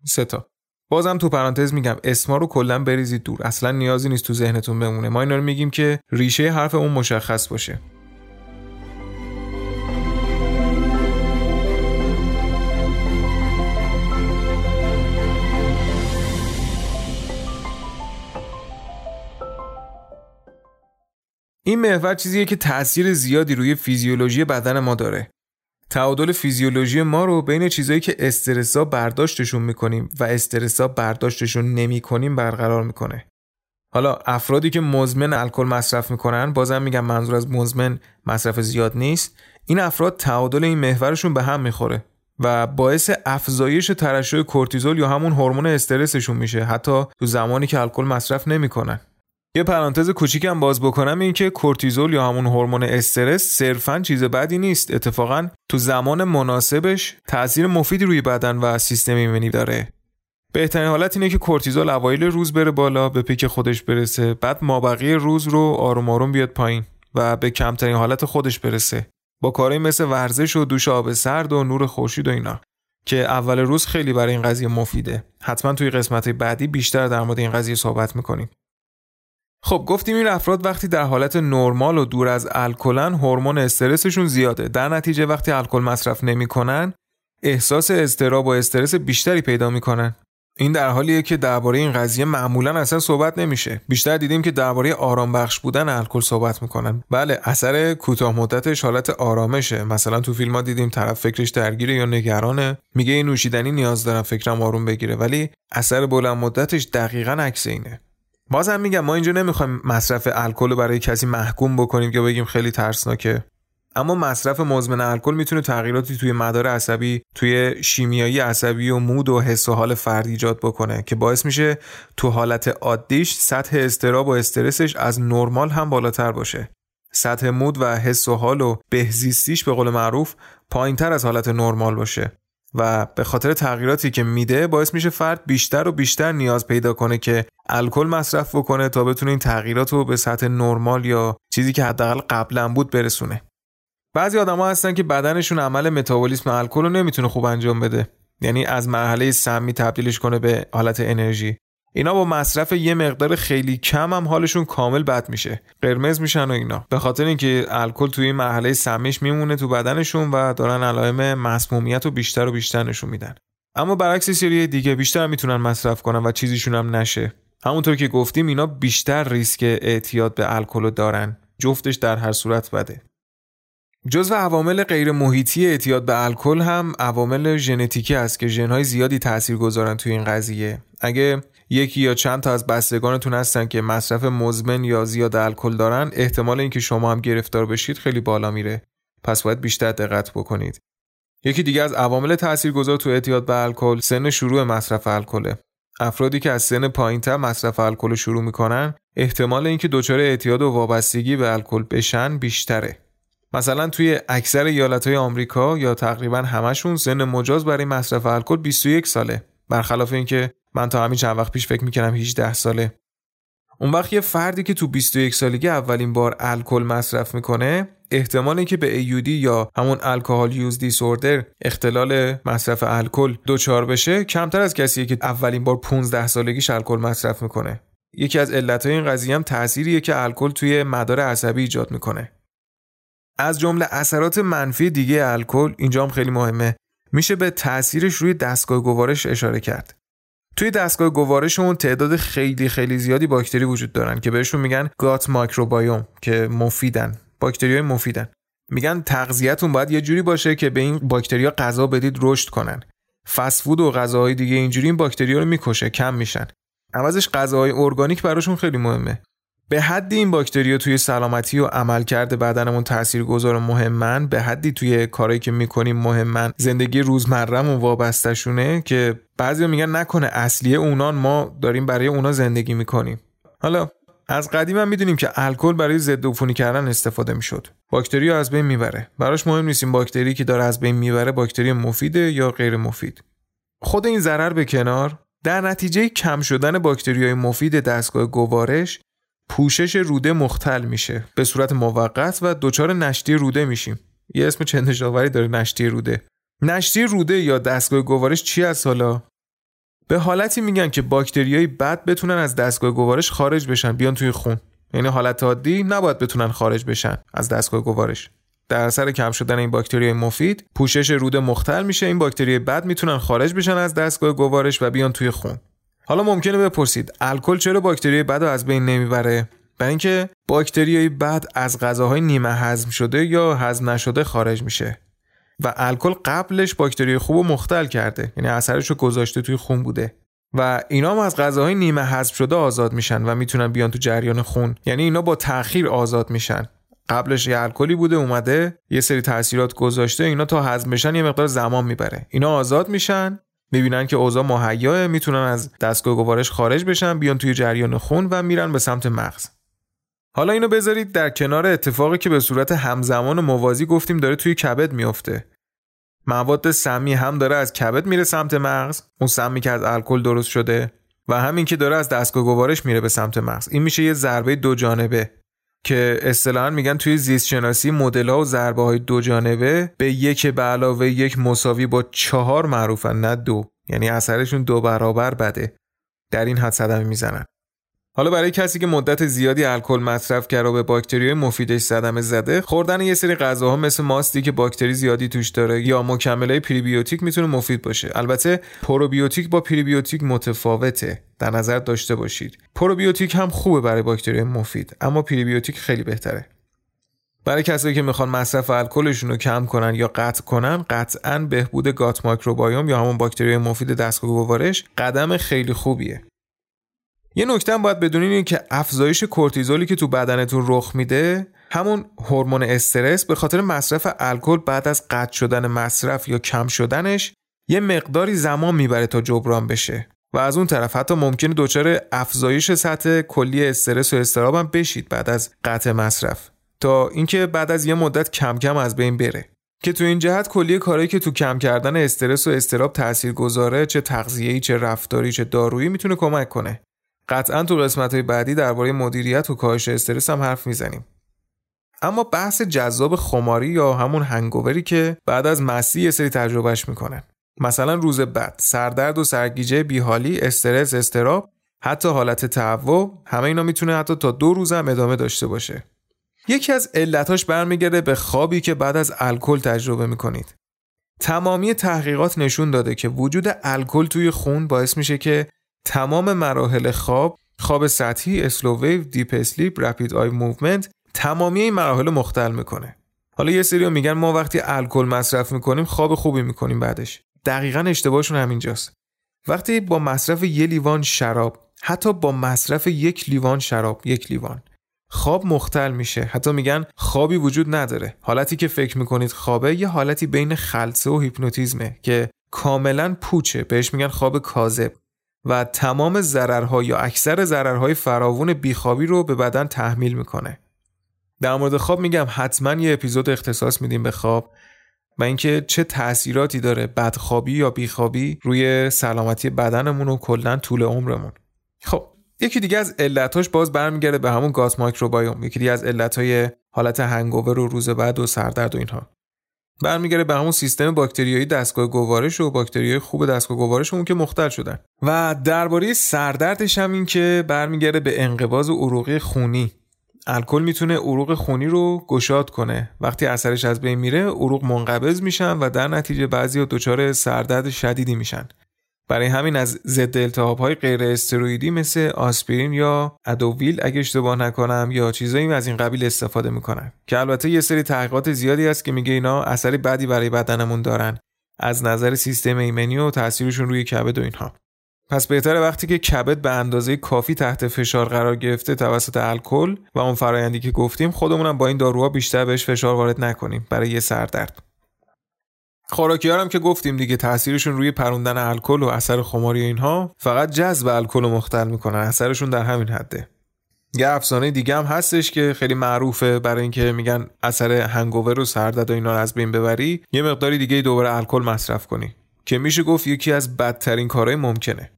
سه تا. بازم تو پرانتز میگم اسما رو کلا بریزید دور، اصلا نیازی نیست تو ذهنتون بمونه. ما اینا رو میگیم که ریشه حرف اون مشخص باشه. این محور چیزیه که تأثیر زیادی روی فیزیولوژی بدن ما داره. تعادل فیزیولوژی ما رو بین چیزایی که استرسا برداشتشون میکنیم و استرسا برداشتشون نمیکنیم برقرار میکنه. حالا افرادی که مزمن الکل مصرف میکنن، بازم میگم منظور از مزمن مصرف زیاد نیست، این افراد تعادل این محورشون به هم میخوره و باعث افزایش ترشح کورتیزول یا همون هورمون استرسشون میشه، حتی تو زمانی که الکل مصرف نمیکنن. یه پرانتز کوچیکم باز بکنم، این که کورتیزول یا همون هورمون استرس صرفاً چیز بدی نیست، اتفاقاً تو زمان مناسبش تأثیر مفیدی روی بدن و سیستم ایمنی داره. بهترین حالت اینه که کورتیزول اوایل روز بره بالا، به پیک خودش برسه، بعد مابقی روز رو آروم آروم بیاد پایین و به کمترین حالت خودش برسه، با کارهایی مثل ورزش و دوش آب سرد و نور خورشید و اینا که اول روز خیلی برای این قضیه مفیده. حتماً توی قسمت بعدی بیشتر در مورد این قضیه صحبت می‌کنیم. خب گفتیم این افراد وقتی در حالت نرمال و دور از الکلن، هورمون استرسشون زیاده، در نتیجه وقتی الکل مصرف نمی‌کنن احساس اضطراب و استرس بیشتری پیدا می‌کنن. این در حالیه که درباره این قضیه معمولاً اصلا صحبت نمیشه. بیشتر دیدیم که درباره آرام بخش بودن الکل صحبت می‌کنن. بله، اثر کوتاه مدتش حالت آرامشه. مثلا تو فیلم‌ها دیدیم طرف فکرش درگیره یا نگرانه، میگه این نوشیدنی نیاز دارم فکرم آروم بگیره، ولی اثر بلند مدتش دقیقاً عکس اینه. بازم میگم ما اینجا نمیخوایم مصرف الکل رو برای کسی محکوم بکنیم که بگیم خیلی ترسناکه، اما مصرف مزمن الکل میتونه تغییراتی توی مدار عصبی، توی شیمیایی عصبی و مود و حس و حال فرد ایجاد بکنه که باعث میشه تو حالت عادیش سطح اضطراب و استرسش از نرمال هم بالاتر باشه، سطح مود و حس و حال و بهزیستیش به قول معروف پایینتر از حالت نرمال باشه و به خاطر تغییراتی که میده باعث میشه فرد بیشتر و بیشتر نیاز پیدا کنه که الکل مصرف بکنه تا بتونه این تغییرات رو به سطح نرمال یا چیزی که حداقل قبلا بود برسونه. بعضی آدما هستن که بدنشون عمل متابولیسم الکل رو نمیتونه خوب انجام بده، یعنی از مرحله سمی تبدیلش کنه به حالت انرژی. اینا با مصرف یه مقدار خیلی کم هم حالشون کامل بد میشه، قرمز میشن و اینا، به خاطر اینکه الکل توی این مرحله سمیش میمونه تو بدنشون و دارن علائم مسمومیت رو بیشتر و بیشتر نشون میدن. اما برعکس سری دیگه بیشتر میتونن مصرف کنن و چیزیشون هم نشه. همونطور که گفتیم اینا بیشتر ریسک اعتیاد به الکل رو دارن. جفتش در هر صورت بده. جزو عوامل غیر محیطی اعتیاد به الکل هم عوامل ژنتیکی است که ژن‌های زیادی تاثیرگذارن توی این قضیه. اگه یکی یا چند تا از بستگانتون هستن که مصرف مزمن یا زیاد الکل دارن، احتمال اینکه شما هم گرفتار بشید خیلی بالا میره. پس باید بیشتر دقت بکنید. یکی دیگه از عوامل تاثیرگذار تو اعتیاد به الکل سن شروع مصرف الکل. افرادی که از سن پایینتر مصرف الکل شروع میکنن، احتمال اینکه دچار اعتیاد و وابستگی به الکل بشن بیشتره. مثلا توی اکثر ایالت‌های آمریکا یا تقریباً همشون سن مجاز برای مصرف الکل بیست و یک ساله، برخلاف اینکه من تا همین چند وقت پیش فکر می‌کردم هجده ساله. اون وقت یه فردی که تو بیست و یک سالگی اولین بار الکل مصرف میکنه، احتمال اینکه به ای یو دی یا همون الکل یوز دیسوردر، اختلال مصرف الکل، دچار بشه کمتر از کسیه که اولین بار پانزده سالگیش الکل مصرف میکنه. یکی از علت‌های این قضیه هم تأثیریه که الکل توی مدار عصبی ایجاد میکنه. از جمله اثرات منفی دیگه الکل، اینجا هم خیلی مهمه، میشه به تأثیرش روی دستگاه گوارش اشاره کرد. توی دستگاه گوارشمون تعداد خیلی خیلی زیادی باکتری وجود دارن که بهشون میگن گات مایکروبیوم، که مفیدن، باکتریای مفیدن. میگن تغذیه‌تون باید یه جوری باشه که به این باکتری‌ها غذا بدید رشد کنن. فست فود و غذاهای دیگه اینجوری این باکتری‌ها رو میکشه، کم میشن. عوضش غذاهای ارگانیک براشون خیلی مهمه. به حدی این باکتری‌ها توی سلامتی و عملکرد بدنمون تاثیرگذار و مهمن، به حدی توی کارهایی که می‌کنیم مهمن، زندگی روزمره‌مون وابسته‌شونه که بعضیا میگن نکنه اصلیه اونان، ما داریم برای اونا زندگی می‌کنیم. حالا از قدیم هم می‌دونیم که الکل برای ضد عفونی کردن استفاده می‌شد. باکتری‌ها از بین می‌بره. براش مهم نیست این باکتری که داره از بین می‌بره باکتری مفیده یا غیر مفید. خود این ضرر به کنار، در نتیجه کم شدن باکتریای مفید دستگاه گوارش پوشش روده مختل میشه به صورت موقت و دچار نشتی روده میشیم. یه اسم چندشاوری داره نشتی روده. نشتی روده یا دستگاه گوارش چی هست حالا؟ به حالتی میگن که باکتریای بد بتونن از دستگاه گوارش خارج بشن، بیان توی خون. یعنی حالت عادی نباید بتونن خارج بشن از دستگاه گوارش. در اثر کم شدن این باکتریای مفید، پوشش روده مختل میشه. این باکتریای بد میتونن خارج بشن از دستگاه گوارش و بیان توی خون. حالا ممکنه بپرسید الکل چرا باکتریای بد رو از بین نمیبره؟ برای اینکه باکتریای بد از غذاهای نیمه هضم شده یا هضم نشده خارج میشه و الکل قبلش باکتریای خوبو مختل کرده، یعنی اثرشو گذاشته توی خون بوده و اینا هم از غذاهای نیمه هضم شده آزاد میشن و میتونن بیان تو جریان خون. یعنی اینا با تأخیر آزاد میشن. قبلش یه الکلی بوده اومده یه سری تاثیرات گذاشته، اینا تا هضم بشن یه مقدار زمان میبره. اینا آزاد میشن، میبینن که اوضاع مهیاه، میتونن از دستگاه گوارش خارج بشن، بیان توی جریان خون و میرن به سمت مغز. حالا اینو بذارید در کنار اتفاقی که به صورت همزمان و موازی گفتیم داره توی کبد میفته. مواد سمی هم داره از کبد میره سمت مغز، اون سمی که از الکل درست شده، و همین که داره از دستگاه گوارش میره به سمت مغز. این میشه یه ضربه دو جانبه که اصطلاحاً میگن توی زیست شناسی مدل‌ها و ضربه‌های دو جانبه به یک به علاوه یک مساوی با چهار معروفن، نه دو. یعنی اثرشون دو برابر بده. در این حد صدمه میزنن. حالا برای کسی که مدت زیادی الکل مصرف کرده و به باکتریای مفیدش صدمه زده، خوردن یه سری غذاها مثل ماستی که باکتری زیادی توش داره یا مکمل‌های پریبیوتیک میتونه مفید باشه. البته پروبیوتیک با پریبیوتیک متفاوته، در نظر داشته باشید. پروبیوتیک هم خوبه برای باکتریای مفید، اما پریبیوتیک خیلی بهتره. برای کسایی که میخوان مصرف الکلشون رو کم کنن یا قطع کنن، قطعاً بهبود گات مایکروبیوم یا همون باکتریای مفید دستگاه گوارش قدم خیلی خوبیه. یه نکته هم باید بدونین این که افزایش کورتیزولی که تو بدنتون رخ میده، همون هورمون استرس، به خاطر مصرف الکل بعد از قطع شدن مصرف یا کم شدنش یه مقداری زمان میبره تا جبران بشه و از اون طرف حتی ممکنه دچار افزایش سطح کلی استرس و اضطراب هم بشید بعد از قطع مصرف، تا اینکه بعد از یه مدت کم کم از بین بره. که تو این جهت کلیه کارهایی که تو کم کردن استرس و اضطراب تاثیرگذاره، چه تغذیه‌ای، چه رفتاری، چه دارویی، میتونه کمک کنه. قطعاً تو قسمت‌های بعدی درباره مدیریت و کاهش استرس هم حرف میزنیم. اما بحث جذاب خماری یا همون هنگاوری که بعد از مسی یه سری تجربهش میکنن، مثلا روز بعد سردرد و سرگیجه، بیحالی، استرس، اضطراب، حتی حالت تهوع، همه اینا میتونه حتی تا دو روز هم ادامه داشته باشه. یکی از علتاش برمیگرده به خوابی که بعد از الکل تجربه میکنید. تمامی تحقیقات نشون داده که وجود الکل توی خون باعث میشه که تمام مراحل خواب، خواب سطحی، اسلو ویو، دیپ اسلیپ، رپید آی موومنت، تمامی این مراحل مختل میکنه. حالا یه سریو میگن ما وقتی الکل مصرف میکنیم خواب خوبی میکنیم بعدش. دقیقاً اشتباهشون همینجاست. وقتی با مصرف یک لیوان شراب، حتی با مصرف یک لیوان شراب، یک لیوان خواب مختل میشه. حتی میگن خوابی وجود نداره. حالتی که فکر میکنید خوابه یه حالتی بین خلسه و هیپنوتیزمه که کاملاً پوچه. بهش میگن خواب کاذب. و تمام ضررها یا اکثر ضررهای فراوون بیخوابی رو به بدن تحمیل میکنه. در مورد خواب میگم حتما یه اپیزود اختصاص میدیم به خواب و اینکه چه تأثیراتی داره بدخوابی یا بیخوابی روی سلامتی بدنمون و کلاً طول عمرمون. خب یکی دیگه از علتاش باز برمیگرده به همون گات مایکروبیوم، یکی دیگه از علتهای حالت هنگاور و روز بعد و سردرد و اینها. برمیگره به همون سیستم باکتریایی دستگاه گوارش و باکتریای خوب دستگاه گوارشمون که مختل شدن. و درباره سردردش هم این که برمیگره به انقباض عروق خونی. الکل میتونه عروق خونی رو گشاد کنه. وقتی اثرش از بین میره، عروق منقبض میشن و در نتیجه بعضیا دچار سردرد شدیدی میشن. برای همین از ضد التهاب‌های غیر استروئیدی مثل آسپرین یا ادویل اگه اشتباه نکنم یا چیزایی از این قبیل استفاده میکنن که البته یه سری تحقیقات زیادی هست که میگه اینا اثری بدی برای بدنمون دارن از نظر سیستم ایمنی و تاثیرشون روی کبد و اینها. پس بهتره وقتی که کبد به اندازه کافی تحت فشار قرار گرفته توسط الکل و اون فرآیندی که گفتیم، خودمونم با این داروها بیشتر بهش فشار وارد نکنیم برای یه سردرد. خوراکی‌ها هم که گفتیم دیگه تاثیرشون روی پروندن الکل و اثر خماری اینها فقط جذب الکل رو مختل میکنن، اثرشون در همین حده. یه افسانه دیگه هم هستش که خیلی معروفه برای اینکه میگن اثر هنگاور و سردرد و اینا رو از بین ببری، یه مقداری دیگه دوباره الکل مصرف کنی، که میشه گفت یکی از بدترین کارهای ممکنه.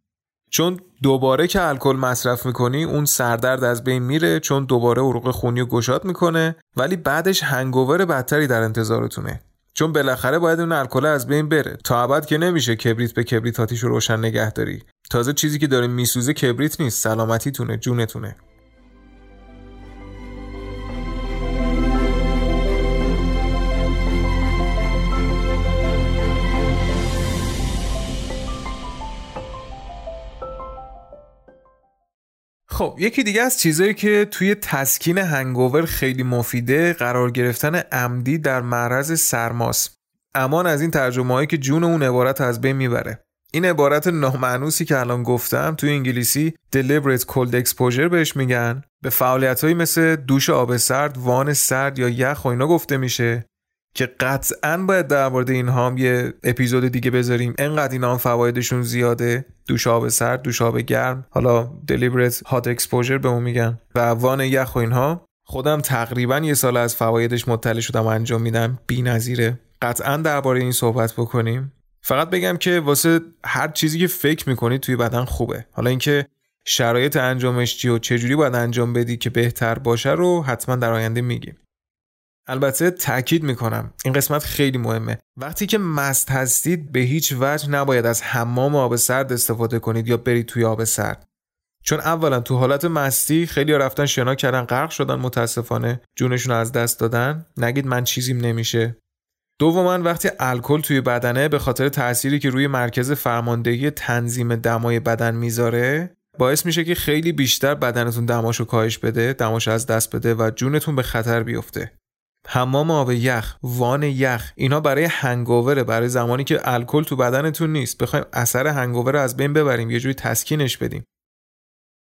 چون دوباره که الکل مصرف میکنی اون سردرد از بین میره، چون دوباره عروق خونی رو گشاد میکنه، ولی بعدش هنگوور بدتری در انتظارتونه، چون بالاخره باید اون الکل از بین بره. تا ابد که نمیشه کبریت به کبریت آتیش رو روشن نگه داری. تازه چیزی که داره میسوزه کبریت نیست، سلامتیتونه، جونتونه. خب یکی دیگه از چیزایی که توی تسکین هنگوور خیلی مفیده قرار گرفتن عمدی در معرض سرماست. امان از این ترجمه‌هایی که جون اون عبارت از بین میبره. این عبارت نامعنوسی که الان گفتم توی انگلیسی deliberate cold exposure بهش میگن. به فعالیت‌هایی مثل دوش آب سرد، وان سرد یا یخ و اینا گفته میشه که قطعاً باید در مورد اینها هم یه اپیزود دیگه بذاریم. انقدر اینا هم فوایدشون زیاده. دوش آب سرد، دوش آب گرم، حالا deliberate hot exposure به اون میگن، و وان یخ و اینها. خودم تقریباً یه سال از فوایدش مطلع شدم، انجام میدم، بی‌نظیره. قطعاً درباره این صحبت بکنیم. فقط بگم که واسه هر چیزی که فکر میکنی توی بدن خوبه. حالا اینکه شرایط انجامش چی و چجوری باید انجام بدی که بهتر باشه رو حتما در آینده میگیم. البته تأکید میکنم این قسمت خیلی مهمه، وقتی که مست هستید به هیچ وجه نباید از حمام آب سرد استفاده کنید یا برید توی آب سرد، چون اولا تو حالت مستی خیلی رفتن شنا کردن، غرق شدن، متاسفانه جونشون از دست دادن، نگید من چیزیم نمیشه. دوما وقتی الکل توی بدنه به خاطر تأثیری که روی مرکز فرماندهی تنظیم دمای بدن میذاره باعث میشه که خیلی بیشتر بدنتون دماشو کاهش بده، دماشو از دست بده و جونتون به خطر بیفته. حمام آب یخ، وان یخ، اینا برای هنگاوره، برای زمانی که الکل تو بدنتون نیست، بخوایم اثر هنگاور رو از بین ببریم، یه جوری تسکینش بدیم.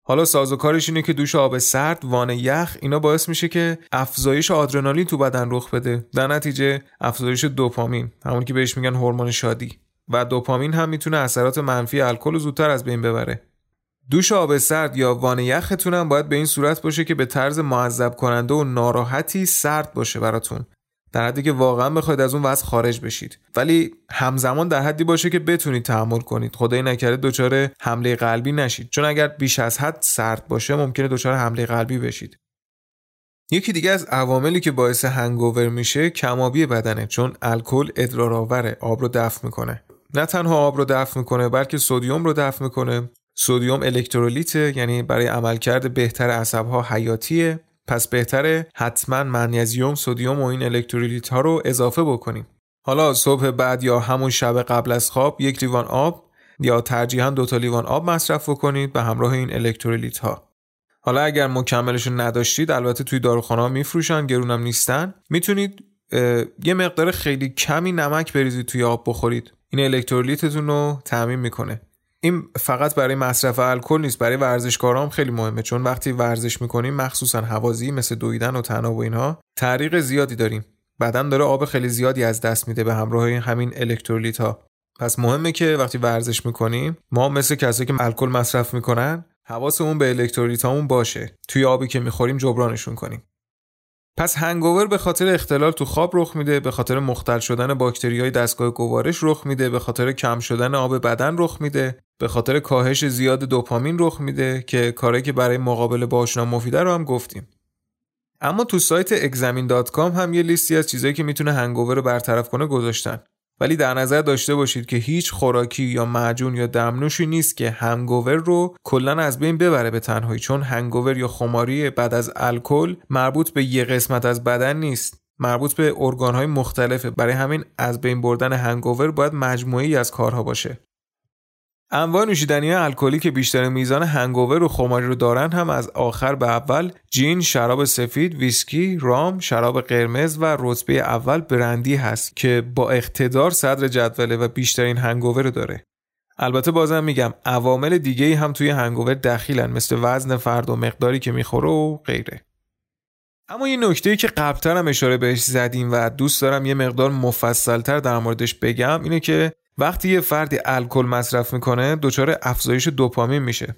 حالا سازوکارش اینه که دوش آب سرد، وان یخ، اینا باعث میشه که افزایش آدرنالین تو بدن رخ بده، در نتیجه افزایش دوپامین، همون که بهش میگن هورمون شادی، و دوپامین هم میتونه اثرات منفی الکل رو زودتر از بین ببره. دوش آب سرد یا وان یختون هم باید به این صورت باشه که به طرز معذب کننده و ناراحتی سرد باشه براتون، در حدی که واقعا بخواید از اون وضع خارج بشید، ولی همزمان در حدی باشه که بتونید تحمل کنید، خدای نکرده دچار حمله قلبی نشید، چون اگر بیش از حد سرد باشه ممکنه دچار حمله قلبی بشید. یکی دیگه از عواملی که باعث هنگاور میشه کم‌آبی بدنه، چون الکل ادرارآور، آب رو دفع میکنه. نه تنها آب رو دفع میکنه بلکه سدیم رو دفع میکنه. سدیم الکترولیت، یعنی برای عملکرد بهتر عصب‌ها حیاتیه، پس بهتره حتما منیزیم، سدیم و این الکترولیت ها رو اضافه بکنیم. حالا صبح بعد یا همون شب قبل از خواب یک لیوان آب یا ترجیحاً دو تا لیوان آب مصرف بکنید به همراه این الکترولیت ها. حالا اگر مکملش نداشتید، البته توی داروخانه‌ها میفروشن، گرونم نیستن، میتونید یه مقدار خیلی کمی نمک بریزید توی آب بخورید. این الکترولیتتون رو تامین میکنه. این فقط برای مصرف الکل نیست، برای ورزشکارام خیلی مهمه، چون وقتی ورزش میکنیم مخصوصا هوازی مثل دویدن و تناب و اینها تعریق زیادی داریم، بدن داره آب خیلی زیادی از دست میده به همراه همین الکترولیت ها. پس مهمه که وقتی ورزش میکنیم ما مثل کسایی که الکل مصرف میکنن حواسمون به الکترولیت هامون باشه، توی آبی که میخوریم جبرانشون کنیم. پس هنگاور به خاطر اختلال تو خواب رخ میده، به خاطر مختل شدن باکتریای دستگاه گوارش رخ میده، به خاطر کم شدن آب بدن رخ میده، به خاطر کاهش زیاد دوپامین رخ میده که کاری که برای مقابله باهاش مفیده رو هم گفتیم. اما تو سایت examine دات کام هم یه لیستی از چیزایی که میتونه هنگاور رو برطرف کنه گذاشتن، ولی در نظر داشته باشید که هیچ خوراکی یا معجون یا دمنوشی نیست که هنگاور رو کلاً از بین ببره به تنهایی، چون هنگاور یا خماری بعد از الکل مربوط به یه قسمت از بدن نیست، مربوط به ارگان‌های مختلفه. برای همین از بین بردن هنگاور باید مجموعه‌ای از کارها باشه. انواع نوشیدنی‌های الکلی که بیشتر میزان هنگاور و خماری رو دارن هم از آخر به اول: جین، شراب سفید، ویسکی، رام، شراب قرمز و رتبه اول برندی هست که با اقتدار صدر جدوله و بیشترین هنگاور رو داره. البته بازم میگم عوامل دیگه‌ای هم توی هنگاور دخیلن، مثل وزن فرد و مقداری که میخوره و غیره. اما یه نکته‌ای که قبل‌تر هم اشاره بهش زدیم و دوست دارم یه مقدار مفصل‌تر در موردش بگم اینه که وقتی یه فردی الکل مصرف میکنه دچار افزایش دوپامین میشه.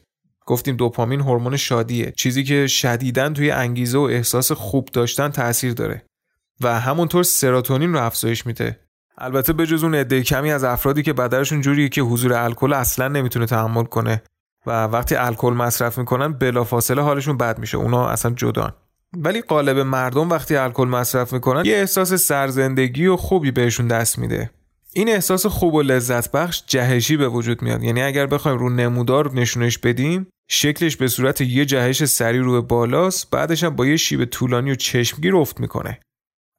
گفتیم دوپامین هورمون شادیه، چیزی که شدیداً توی انگیزه و احساس خوب داشتن تأثیر داره و همونطور سراتونین رو افزایش میده. البته بجز اون عده کمی از افرادی که بدنشون جوریه که حضور الکل اصلاً نمیتونه تحمل کنه، و وقتی الکل مصرف میکنن بلافاصله حالشون بد میشه، اونا اصلا جدان. ولی غالب مردم وقتی الکل مصرف میکنن یه احساس سرزندگی و خوبی بهشون دست میده. این احساس خوب و لذت بخش جهشی به وجود میاد. یعنی اگر بخوایم رو نمودار نشونش بدیم، شکلش به صورت یه جهش سری رو به بالاست، بعدش هم با یه شیب طولانی و چشمگیر افت میکنه.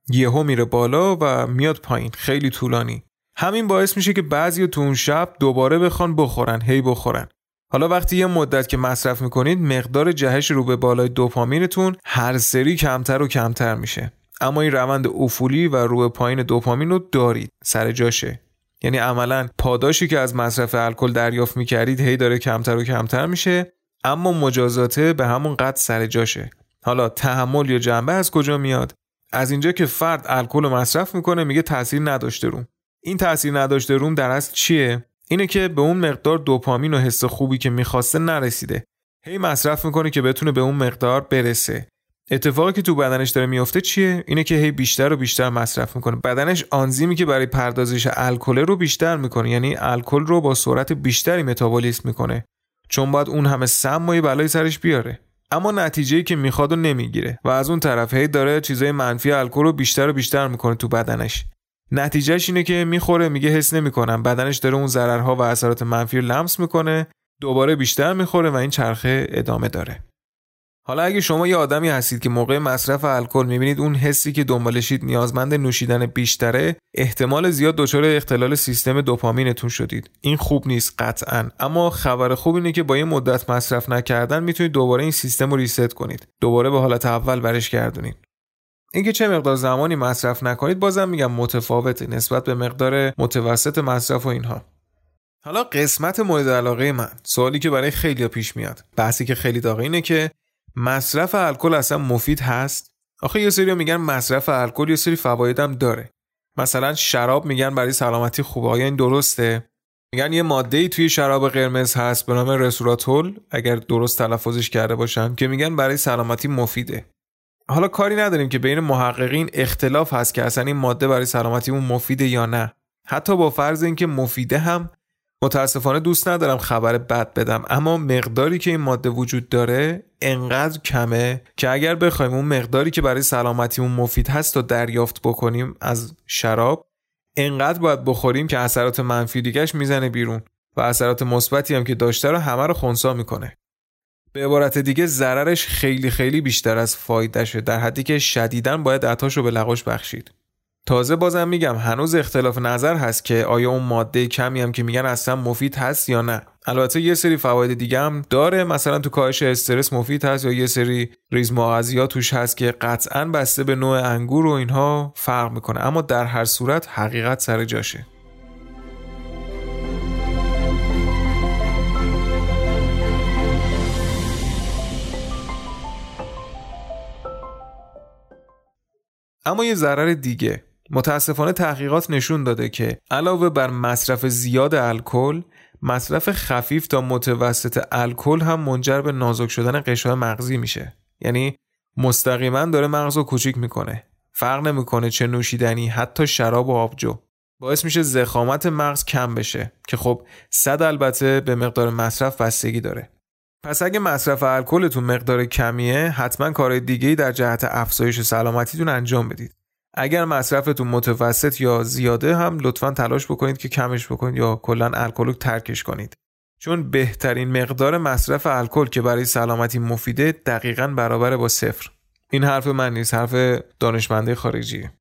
یهو میره بالا و میاد پایین خیلی طولانی. همین باعث میشه که بعضی تو اون شب دوباره بخوان بخورن، هی بخورن. حالا وقتی یه مدت که مصرف میکنید، مقدار جهش رو به بالای دوپامینتون هر سری کمتر و کمتر میشه، اما این روند افولی و رو پایین دوپامین رو دارید، سر جاشه. یعنی عملاً پاداشی که از مصرف الکل دریافت میکردید هی داره کمتر و کمتر میشه، اما مجازاته به همون قد سر جاشه. حالا تحمل یا جنبه از کجا میاد؟ از اینجا که فرد الکل رو مصرف میکنه میگه تاثیر نداشته روم. این تاثیر نداشته روم در اصل چیه؟ اینه که به اون مقدار دوپامین و حس خوبی که میخواسته نرسیده. هی مصرف میکنه که بتونه به اون مقدار برسه. اتفاقی که تو بدنش داره میفته چیه؟ اینه که هی بیشتر و بیشتر مصرف میکنه. بدنش آنزیمی که برای پردازش الکل رو بیشتر میکنه، یعنی الکل رو با سرعت بیشتری متابولیسم میکنه، چون باید اون همه سم و بلای سرش بیاره، اما نتیجه‌ای که میخواد رو نمیگیره و از اون طرف هی داره چیزای منفی الکل رو بیشتر و بیشتر میکنه تو بدنش. نتیجهش اینه که میخوره میگه حس نمیکنم، بدنش داره اون ضررها و اثرات منفی رو لمس میکنه، دوباره بیشتر میخوره و این چرخه ادامه داره. حالا اگه شما یه آدمی هستید که موقع مصرف الکل میبینید اون حسی که دنبالشید نیازمند نوشیدن بیشتره، احتمال زیاد دچار اختلال سیستم دوپامینتون شدید. این خوب نیست قطعاً، اما خبر خوب اینه که با یه مدت مصرف نکردن میتونید دوباره این سیستم رو ریست کنید، دوباره به حالت اول برش گردونید. اینکه چه مقدار زمانی مصرف نکنید بازم میگم متفاوته نسبت به مقدار متوسط مصرف و اینها. حالا قسمت مورد علاقه من، سوالی که برای خیلی‌ها پیش میاد، بحثی که خیلی داغ اینه که مصرف الکل اصلا مفید هست؟ آخه یه سری میگن مصرف الکل یه سری فوایدم داره. مثلا شراب میگن برای سلامتی خوبه، آیا این درسته؟ میگن یه ماده‌ای توی شراب قرمز هست به نام رسوراتول، اگر درست تلفظش کرده باشم، که میگن برای سلامتی مفیده. حالا کاری نداریم که بین محققین اختلاف هست که اصلا این ماده برای سلامتیمون مفیده یا نه. حتی با فرض اینکه مفیده هم متاسفانه دوست ندارم خبر بد بدم، اما مقداری که این ماده وجود داره انقدر کمه که اگر بخوایم اون مقداری که برای سلامتیمون مفید هست رو دریافت بکنیم از شراب، انقدر باید بخوریم که اثرات منفی دیگه‌اش میزنه بیرون و اثرات مثبتی هم که داشته رو همه رو خنثی میکنه. به عبارت دیگه ضررش خیلی خیلی بیشتر از فایدهشه، در حدی که شدیداً باید عطاشو به لغاش بخشید. تازه بازم میگم هنوز اختلاف نظر هست که آیا اون ماده کمی هم که میگن اصلا مفید هست یا نه. البته یه سری فواید دیگه هم داره، مثلا تو کاهش استرس مفید هست، یا یه سری ریزمغازیات توش هست که قطعاً بسته به نوع انگور و اینها فرق میکنه، اما در هر صورت حقیقت سر جاشه. اما یه ضرر دیگه، متاسفانه تحقیقات نشون داده که علاوه بر مصرف زیاد الکل، مصرف خفیف تا متوسط الکل هم منجر به نازک شدن غشای مغزی میشه. یعنی مستقیما داره مغزو کوچیک میکنه. فرق نمیکنه چه نوشیدنی، حتی شراب و آبجو. باعث میشه ضخامت مغز کم بشه که خب صد البته به مقدار مصرف بستگی داره. پس اگه مصرف الکلتون مقدار کمیه، حتما کارهای دیگه‌ای در جهت افزایش سلامتیتون انجام بدید. اگر مصرفتون متوسط یا زیاده هم لطفاً تلاش بکنید که کمش بکنید یا کلاً الکل رو ترکش کنید. چون بهترین مقدار مصرف الکل که برای سلامتی مفیده دقیقاً برابر با صفر. این حرف من نیست، حرف دانشمندای خارجیه.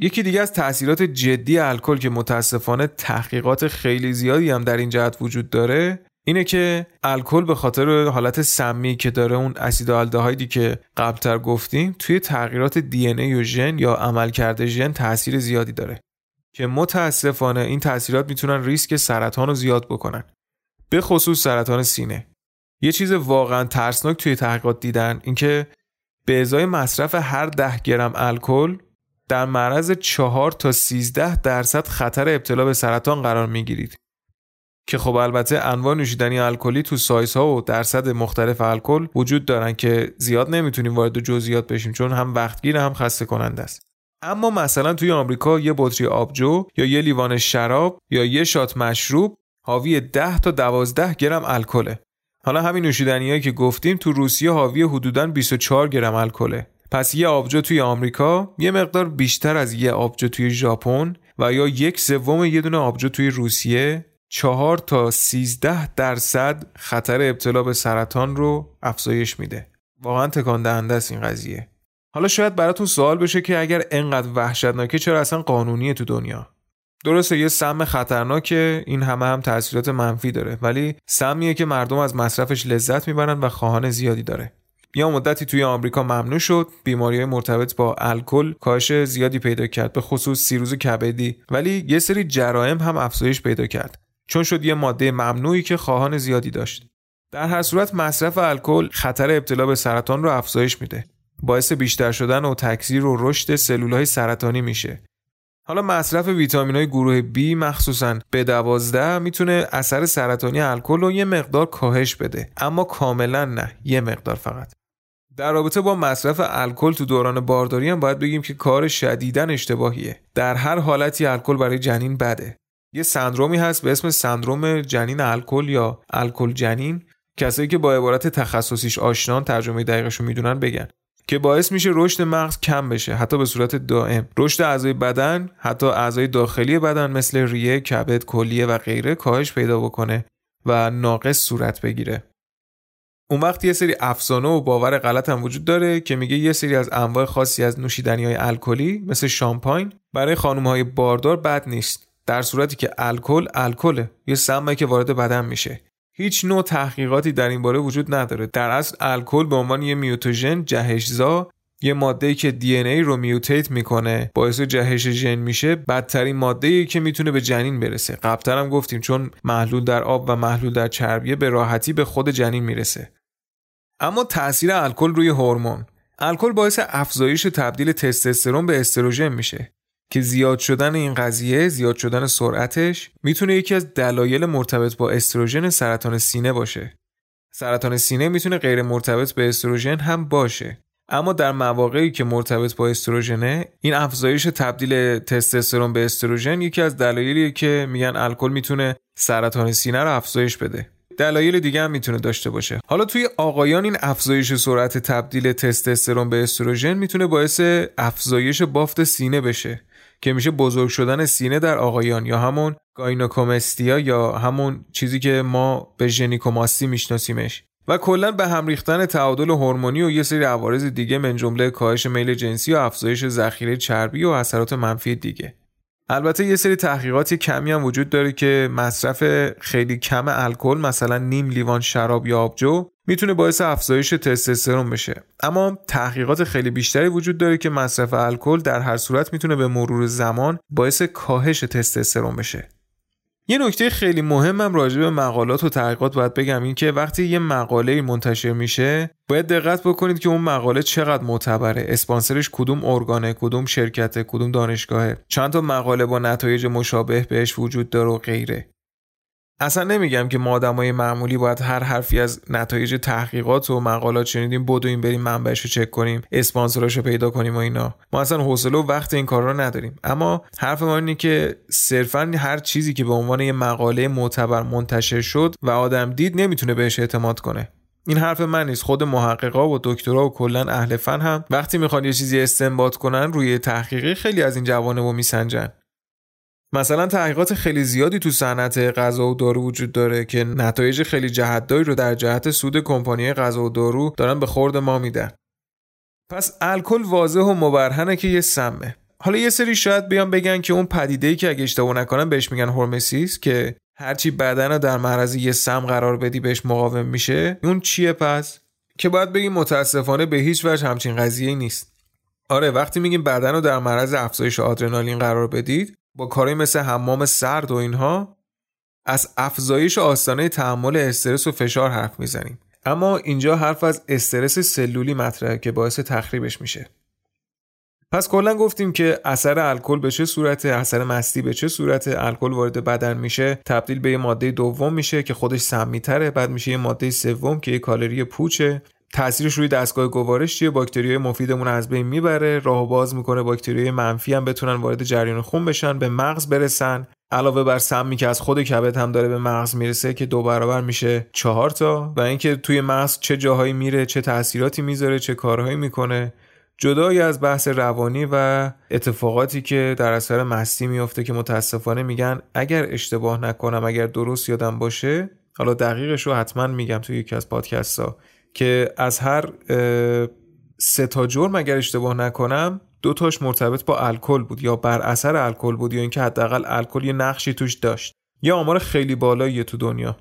یکی دیگه از تأثیرات جدی الکل که متأسفانه تحقیقات خیلی زیادی هم در این جهت وجود داره، اینه که الکل به خاطر حالت سمی که داره، اون اسید آلدهایدی که قبلتر گفتیم، توی تغییرات دی ان ای و ژن یا عملکرد ژن تأثیر زیادی داره که متاسفانه این تأثیرات میتونن ریسک سرطان رو زیاد بکنن، به خصوص سرطان سینه. یه چیز واقعا ترسناک توی تحقیقات دیدن اینکه به ازای مصرف هر ده گرم الکل در معرض چهار تا سیزده درصد خطر ابتلا به سرطان قرار میگیرید. که خب البته انواع نوشیدنی الکلی تو سایزها و درصد مختلف الکل وجود دارن که زیاد نمیتونیم وارد جزئیات بشیم، چون هم وقتگیر هم خسته کننده است. اما مثلا توی آمریکا یه بطری آبجو یا یه لیوان شراب یا یه شات مشروب حاوی ده تا دوازده گرم الکله. حالا همین نوشیدنیایی که گفتیم تو روسیه حاوی حدوداً بیست و چهار گرم الکله. پس یه آبجو توی آمریکا یه مقدار بیشتر از یه آبجو توی ژاپن و یا یک سوم یه دونه آبجو توی روسیه چهار تا سیزده درصد خطر ابتلا به سرطان رو افزایش میده. واقعا تکان دهنده است این قضیه. حالا شاید براتون سوال بشه که اگر اینقدر وحشتناکه چرا اصلا قانونیه تو دنیا؟ درسته یه سم خطرناکه، این همه هم تاثیرات منفی داره، ولی سمیه که مردم از مصرفش لذت میبرن و خواهان زیادی داره. یا مدتی توی آمریکا ممنوع شد، بیماری‌های مرتبط با الکل کاهش زیادی پیدا کرد، به خصوص سیروز کبدی، ولی یه سری جرایم هم افزایش پیدا کرد چون شد یه ماده ممنوعی که خواهان زیادی داشت. در هر صورت مصرف الکل خطر ابتلا به سرطان رو افزایش میده، باعث بیشتر شدن و تکثیر و رشد سلول‌های سرطانی میشه. حالا مصرف ویتامین‌های گروه B مخصوصاً بی دوازده میتونه اثر سرطانی الکل رو یه مقدار کاهش بده، اما کاملاً نه، یه مقدار فقط. در رابطه با مصرف الکل تو دوران بارداری هم باید بگیم که کار شدیداً اشتباهیه. در هر حالتی الکل برای جنین بده. یه سندرومی هست به اسم سندروم جنین الکول یا الکل جنین، کسایی که با عبارت تخصصیش آشنان، ترجمه دقیقش رو میدونن بگن، که باعث میشه رشد مغز کم بشه حتی به صورت دائم، رشد اعضای بدن، حتی اعضای داخلی بدن مثل ریه، کبد، کلیه و غیره کاهش پیدا بکنه و ناقص صورت بگیره. اون وقت یه سری افسانه و باور غلط هم وجود داره که میگه یه سری از انواع خاصی از نوشیدنی‌های الکلی مثل شامپاین برای خانم‌های باردار بد نیست، در صورتی که الکل الکله، یه سمی که وارد بدن میشه. هیچ نوع تحقیقاتی در این باره وجود نداره. در اصل الکل به عنوان یه میوتوژن، جهش‌زا، یه ماده‌ای که دی ان ای رو میوتیت میکنه، باعث جهش ژن میشه، بدترین ماده‌ای که میتونه به جنین برسه. قبلاً هم گفتیم چون محلول در آب و محلول در چربیه به راحتی به خود جنین میرسه. اما تأثیر الکل روی هورمون، الکل باعث افزایش تبدیل تستوسترون به استروژن میشه که زیاد شدن این قضیه، زیاد شدن سرعتش میتونه یکی از دلایل مرتبط با استروژن سرطان سینه باشه. سرطان سینه میتونه غیر مرتبط به استروژن هم باشه، اما در مواقعی که مرتبط با استروژنه، این افزایش تبدیل تستوسترون به استروژن یکی از دلایلیه که میگن الکل میتونه سرطان سینه رو افزایش بده. دلایل دیگه هم میتونه داشته باشه. حالا توی آقایان این افزایش سرعت تبدیل تستوسترون به استروژن میتونه باعث افزایش بافت سینه بشه که میشه بزرگ شدن سینه در آقایان، یا همون گاینوکومستیا یا همون چیزی که ما به جنیکوماستی میشناسیمش، و کلا به هم ریختن تعادل هورمونی و یه سری عوارض دیگه من جمله کاهش میل جنسی و افزایش ذخیره چربی و اثرات منفی دیگه. البته یه سری تحقیقاتی کمی هم وجود داره که مصرف خیلی کم الکل، مثلا نیم لیوان شراب یا آبجو، میتونه باعث افزایش تستوسترون بشه، اما تحقیقات خیلی بیشتری وجود داره که مصرف الکل در هر صورت میتونه به مرور زمان باعث کاهش تستوسترون بشه. یه نکته خیلی مهمم راجع به مقالات و تحقیقات باید بگم، این که وقتی یه مقاله منتشر میشه باید دقت بکنید که اون مقاله چقدر معتبره، اسپانسرش کدوم ارگانه، کدوم شرکته، کدوم دانشگاهه، چند تا مقاله با نتایج مشابه بهش وجود داره و غیره. اصلا نمیگم که ما آدمای معمولی باید هر حرفی از نتایج تحقیقات و مقالات شنیدیم بدویم بریم منبعشو چک کنیم، اسپانسراشو پیدا کنیم و اینا. ما اصلا حوصله و وقت این کارا رو نداریم. اما حرف ما اینه که صرفاً هر چیزی که به عنوان یه مقاله معتبر منتشر شد و آدم دید نمیتونه بهش اعتماد کنه. این حرف من نیست، خود محققا و دکترا و کلا اهل فن هم وقتی میخوان یه چیزی استنباط کنن روی تحقیقی خیلی از این جوانبو میسنجن. مثلا تحقیقات خیلی زیادی تو صنعت غذا و دارو وجود داره که نتایج خیلی جهت‌داری رو در جهت سود کمپانی‌های غذا و دارو دارن به خورد ما میدن. پس الکل واضح و مبرهنه که یه سمه. حالا یه سری شاید بیان بگن که اون پدیده‌ای که اگه اشتباه نکنم بهش میگن هرمسیس، که هرچی بدن رو در معرض یه سم قرار بدی بهش مقاوم میشه، اون چیه پس؟ که باید بگیم متاسفانه به هیچ وجه همچین قضیه‌ای نیست. آره، وقتی میگیم بدن رو در معرض افزایش آدرنالین قرار بدید، با کاری مثل حمام سرد و اینها از افزایش آستانه تحمل استرس و فشار حرف میزنیم، اما اینجا حرف از استرس سلولی مطرحه که باعث تخریبش میشه. پس کلا گفتیم که اثر الکل به چه صورته، اثر مستی به چه صورته. الکل وارد بدن میشه، تبدیل به یه ماده دوم میشه که خودش سمی‌تره، بعد میشه یه ماده سوم که یه کالری پوچه. تأثیرش روی دستگاه گوارش چیه؟ باکتریای مفیدمون از بین میبره، راهو باز میکنه باکتریای منفی هم بتونن وارد جریان خون بشن، به مغز برسن، علاوه بر سمی که از خود کبد هم داره به مغز میرسه که دو برابر میشه چهار تا، و اینکه توی مغز چه جاهایی میره، چه تأثیراتی میذاره، چه کارهایی میکنه، جدای از بحث روانی و اتفاقاتی که در اثر مستی میفته که متاسفانه میگن اگر اشتباه نکنم، اگر درست یادم باشه، حالا دقیقش رو حتما میگم توی یکی از پادکست‌ها، که از هر سه تا جرم اگر اشتباه نکنم دو تاش مرتبط با الکل بود یا بر اثر الکل بود یا اینکه حداقل الکل یه نقشی توش داشت. یه آمار خیلی بالاییه تو دنیا.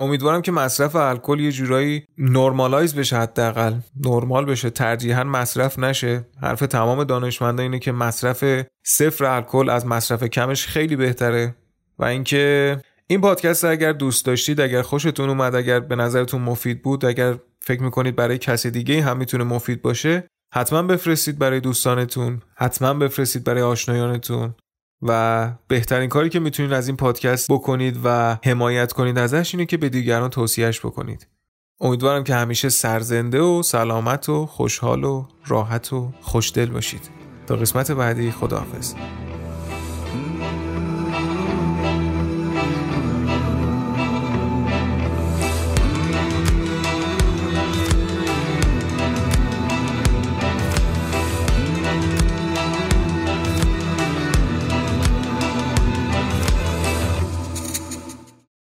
امیدوارم که مصرف الکل یه جورایی نورمالایز بشه، حداقل نورمال بشه، ترجیحاً مصرف نشه. حرف تمام دانشمندا اینه که مصرف صفر الکل از مصرف کمش خیلی بهتره. و اینکه این پادکست اگر دوست داشتید، اگر خوشتون اومد، اگر به نظرتون مفید بود، اگر فکر میکنید برای کسی دیگه هم میتونه مفید باشه، حتما بفرستید برای دوستانتون، حتما بفرستید برای آشنایانتون. و بهترین کاری که میتونید از این پادکست بکنید و حمایت کنید ازش اینه که به دیگران توصیهش بکنید. امیدوارم که همیشه سرزنده و سلامت و خوشحال و راحت و خوشدل باشید. تا قسمت بعدی، خداحافظ.